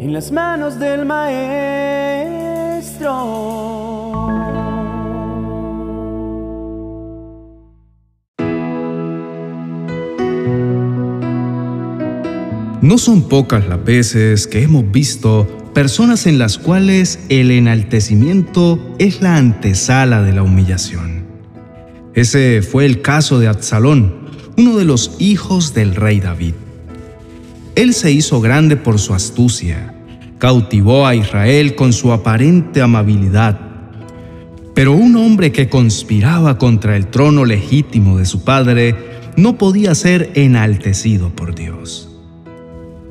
en las manos del Maestro. No son pocas las veces que hemos visto personas en las cuales el enaltecimiento es la antesala de la humillación. Ese fue el caso de Absalón, uno de los hijos del rey David. Él se hizo grande por su astucia, cautivó a Israel con su aparente amabilidad. Pero un hombre que conspiraba contra el trono legítimo de su padre no podía ser enaltecido por Dios.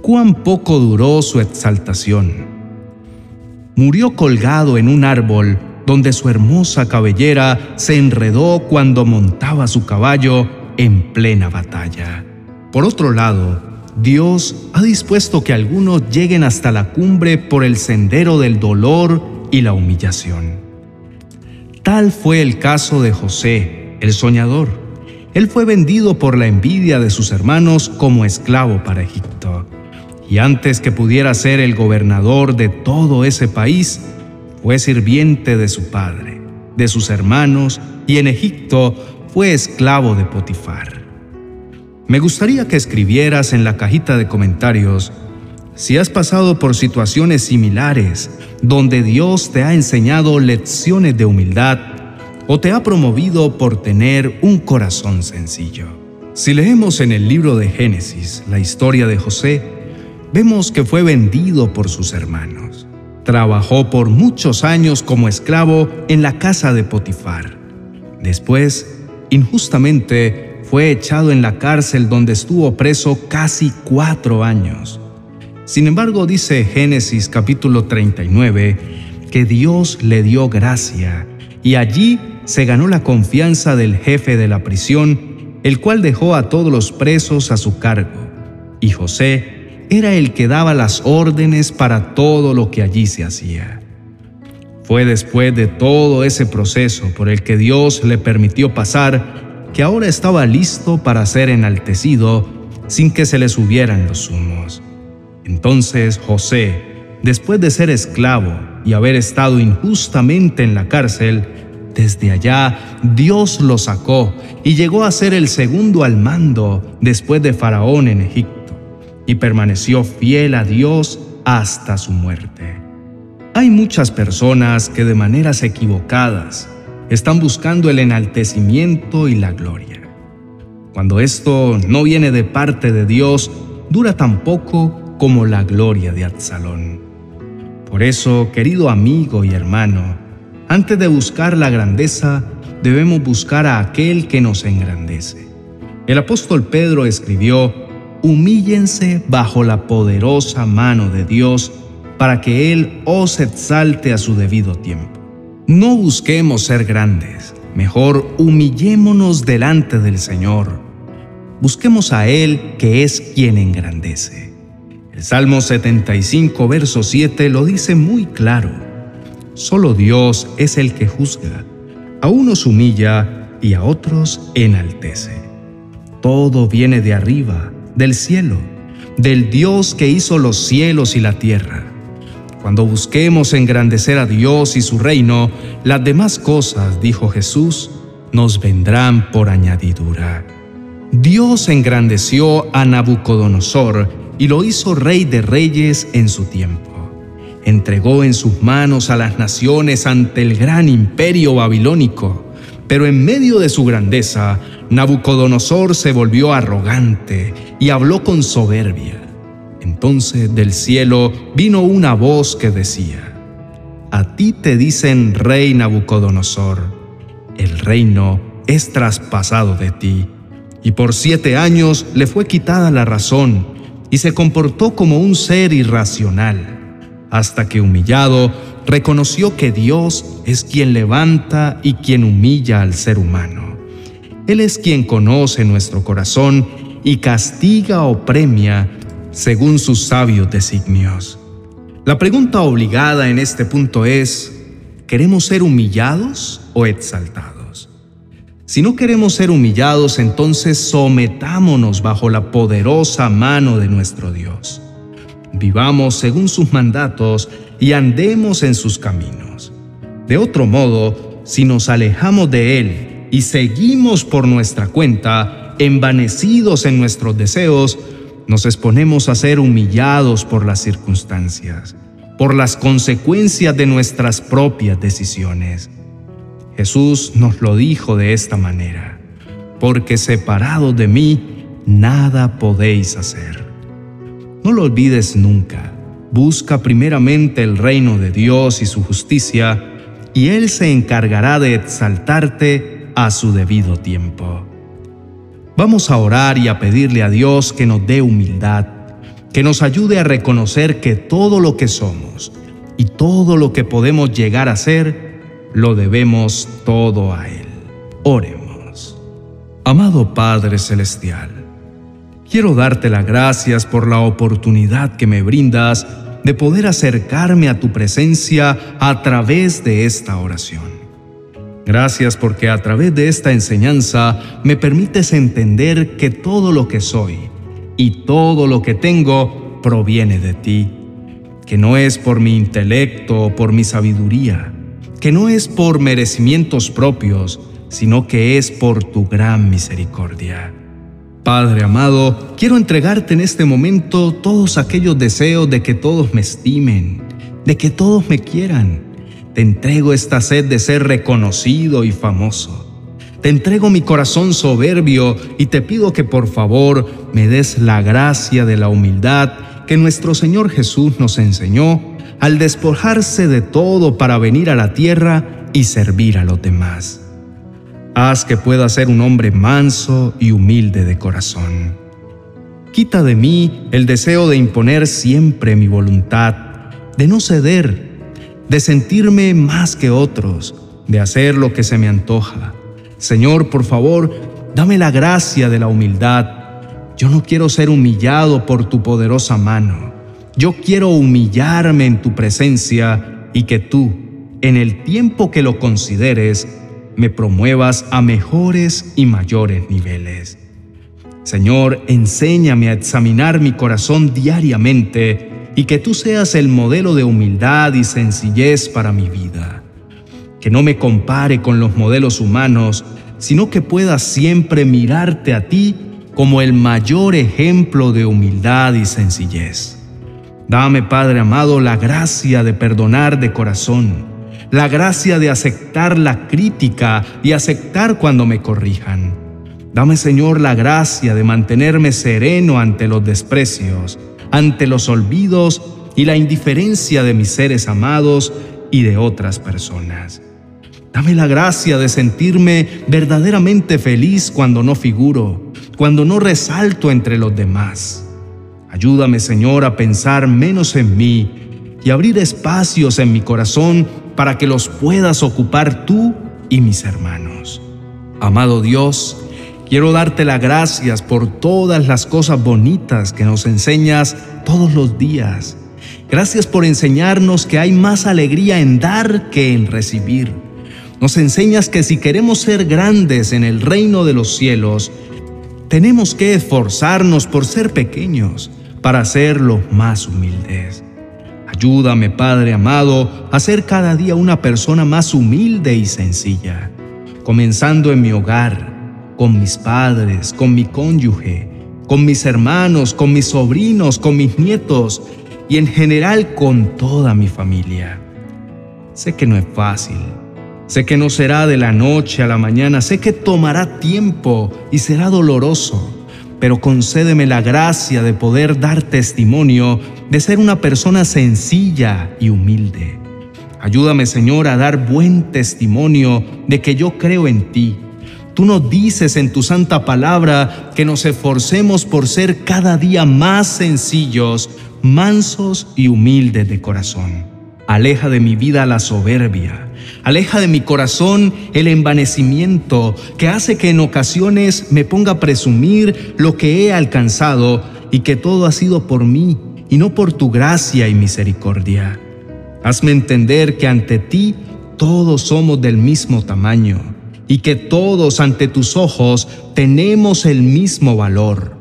Cuán poco duró su exaltación. Murió colgado en un árbol donde su hermosa cabellera se enredó cuando montaba su caballo en plena batalla. Por otro lado, Dios ha dispuesto que algunos lleguen hasta la cumbre por el sendero del dolor y la humillación. Tal fue el caso de José, el soñador. Él fue vendido por la envidia de sus hermanos como esclavo para Egipto. Y antes que pudiera ser el gobernador de todo ese país, fue sirviente de su padre, de sus hermanos, y en Egipto fue esclavo de Potifar. Me gustaría que escribieras en la cajita de comentarios si has pasado por situaciones similares donde Dios te ha enseñado lecciones de humildad o te ha promovido por tener un corazón sencillo. Si leemos en el libro de Génesis la historia de José, vemos que fue vendido por sus hermanos. Trabajó por muchos años como esclavo en la casa de Potifar. Después, injustamente, fue echado en la cárcel donde estuvo preso casi 4 años. Sin embargo, dice Génesis capítulo 39, que Dios le dio gracia y allí se ganó la confianza del jefe de la prisión, el cual dejó a todos los presos a su cargo. Y José era el que daba las órdenes para todo lo que allí se hacía. Fue después de todo ese proceso por el que Dios le permitió pasar, que ahora estaba listo para ser enaltecido sin que se le subieran los humos. Entonces José, después de ser esclavo y haber estado injustamente en la cárcel, desde allá Dios lo sacó y llegó a ser el segundo al mando después de Faraón en Egipto. Y permaneció fiel a Dios hasta su muerte. Hay muchas personas que de maneras equivocadas están buscando el enaltecimiento y la gloria. Cuando esto no viene de parte de Dios, dura tan poco como la gloria de Absalón. Por eso, querido amigo y hermano, antes de buscar la grandeza, debemos buscar a aquel que nos engrandece. El apóstol Pedro escribió: humíllense bajo la poderosa mano de Dios para que Él os exalte a su debido tiempo. No busquemos ser grandes, mejor humillémonos delante del Señor. Busquemos a Él que es quien engrandece. El Salmo 75, verso 7 lo dice muy claro. Solo Dios es el que juzga, a unos humilla y a otros enaltece. Todo viene de arriba, del cielo, del Dios que hizo los cielos y la tierra. Cuando busquemos engrandecer a Dios y su reino, las demás cosas, dijo Jesús, nos vendrán por añadidura. Dios engrandeció a Nabucodonosor y lo hizo rey de reyes en su tiempo. Entregó en sus manos a las naciones ante el gran imperio babilónico, pero en medio de su grandeza, Nabucodonosor se volvió arrogante y habló con soberbia. Entonces del cielo vino una voz que decía: a ti te dicen rey Nabucodonosor, el reino es traspasado de ti. Y por 7 años le fue quitada la razón y se comportó como un ser irracional, hasta que humillado reconoció que Dios es quien levanta y quien humilla al ser humano. Él es quien conoce nuestro corazón y castiga o premia según sus sabios designios. La pregunta obligada en este punto es: ¿queremos ser humillados o exaltados? Si no queremos ser humillados, entonces sometámonos bajo la poderosa mano de nuestro Dios. vivamos según sus mandatos y andemos en sus caminos. De otro modo, si nos alejamos de Él y seguimos por nuestra cuenta, envanecidos en nuestros deseos, nos exponemos a ser humillados por las circunstancias, por las consecuencias de nuestras propias decisiones. Jesús nos lo dijo de esta manera: porque separados de mí, nada podéis hacer. No lo olvides nunca. Busca primeramente el reino de Dios y su justicia, y Él se encargará de exaltarte a su debido tiempo. Vamos a orar y a pedirle a Dios que nos dé humildad, que nos ayude a reconocer que todo lo que somos y todo lo que podemos llegar a ser, lo debemos todo a Él. Oremos. Amado Padre Celestial, quiero darte las gracias por la oportunidad que me brindas de poder acercarme a tu presencia a través de esta oración. Gracias porque a través de esta enseñanza me permites entender que todo lo que soy y todo lo que tengo proviene de ti, que no es por mi intelecto o por mi sabiduría, que no es por merecimientos propios, sino que es por tu gran misericordia. Padre amado, quiero entregarte en este momento todos aquellos deseos de que todos me estimen, de que todos me quieran. Te entrego esta sed de ser reconocido y famoso. Te entrego mi corazón soberbio y te pido que por favor me des la gracia de la humildad que nuestro Señor Jesús nos enseñó al despojarse de todo para venir a la tierra y servir a los demás. Haz que pueda ser un hombre manso y humilde de corazón. Quita de mí el deseo de imponer siempre mi voluntad, de no ceder, de sentirme más que otros, de hacer lo que se me antoja. Señor, por favor, dame la gracia de la humildad. Yo no quiero ser humillado por tu poderosa mano. Yo quiero humillarme en tu presencia y que tú, en el tiempo que lo consideres, me promuevas a mejores y mayores niveles. Señor, enséñame a examinar mi corazón diariamente y que tú seas el modelo de humildad y sencillez para mi vida. Que no me compare con los modelos humanos, sino que pueda siempre mirarte a ti como el mayor ejemplo de humildad y sencillez. Dame, Padre amado, la gracia de perdonar de corazón, la gracia de aceptar la crítica y aceptar cuando me corrijan. Dame, Señor, la gracia de mantenerme sereno ante los desprecios, ante los olvidos y la indiferencia de mis seres amados y de otras personas. Dame la gracia de sentirme verdaderamente feliz cuando no figuro, cuando no resalto entre los demás. Ayúdame, Señor, a pensar menos en mí y abrir espacios en mi corazón para que los puedas ocupar tú y mis hermanos. Amado Dios, quiero darte las gracias por todas las cosas bonitas que nos enseñas todos los días. Gracias por enseñarnos que hay más alegría en dar que en recibir. Nos enseñas que si queremos ser grandes en el reino de los cielos, tenemos que esforzarnos por ser pequeños, para ser los más humildes. Ayúdame, Padre amado, a ser cada día una persona más humilde y sencilla, comenzando en mi hogar, con mis padres, con mi cónyuge, con mis hermanos, con mis sobrinos, con mis nietos y en general con toda mi familia. Sé que no es fácil, sé que no será de la noche a la mañana, sé que tomará tiempo y será doloroso, pero concédeme la gracia de poder dar testimonio de ser una persona sencilla y humilde. Ayúdame, Señor, a dar buen testimonio de que yo creo en ti. Tú nos dices en tu santa palabra que nos esforcemos por ser cada día más sencillos, mansos y humildes de corazón. Aleja de mi vida la soberbia. Aleja de mi corazón el envanecimiento que hace que en ocasiones me ponga a presumir lo que he alcanzado y que todo ha sido por mí y no por tu gracia y misericordia. Hazme entender que ante ti todos somos del mismo tamaño y que todos ante tus ojos tenemos el mismo valor.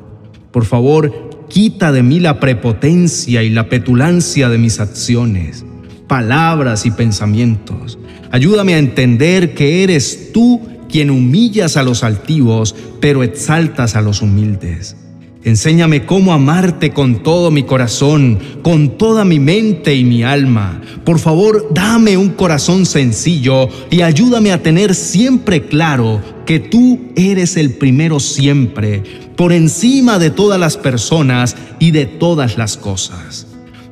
Por favor, quita de mí la prepotencia y la petulancia de mis acciones, palabras y pensamientos. Ayúdame a entender que eres tú quien humillas a los altivos, pero exaltas a los humildes. Enséñame cómo amarte con todo mi corazón, con toda mi mente y mi alma. Por favor, dame un corazón sencillo y ayúdame a tener siempre claro que tú eres el primero siempre, por encima de todas las personas y de todas las cosas.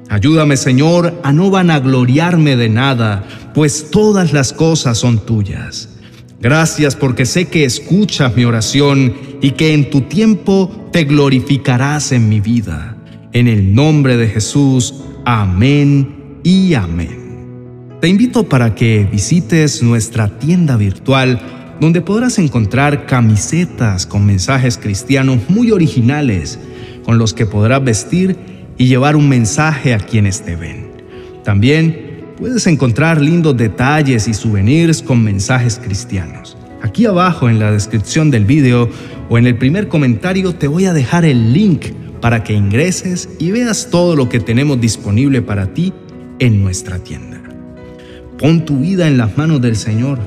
Ayúdame, Señor, a no vanagloriarme de nada, pues todas las cosas son tuyas. Gracias porque sé que escuchas mi oración y que en tu tiempo te glorificarás en mi vida. En el nombre de Jesús, amén y amén. Te invito para que visites nuestra tienda virtual, donde podrás encontrar camisetas con mensajes cristianos muy originales, con los que podrás vestir y llevar un mensaje a quienes te ven. También puedes encontrar lindos detalles y souvenirs con mensajes cristianos. Aquí abajo en la descripción del video o en el primer comentario te voy a dejar el link para que ingreses y veas todo lo que tenemos disponible para ti en nuestra tienda. Pon tu vida en las manos del Señor.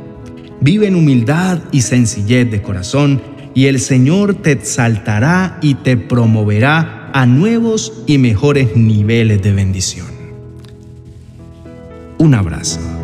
Vive en humildad y sencillez de corazón y el Señor te exaltará y te promoverá a nuevos y mejores niveles de bendición. Un abrazo.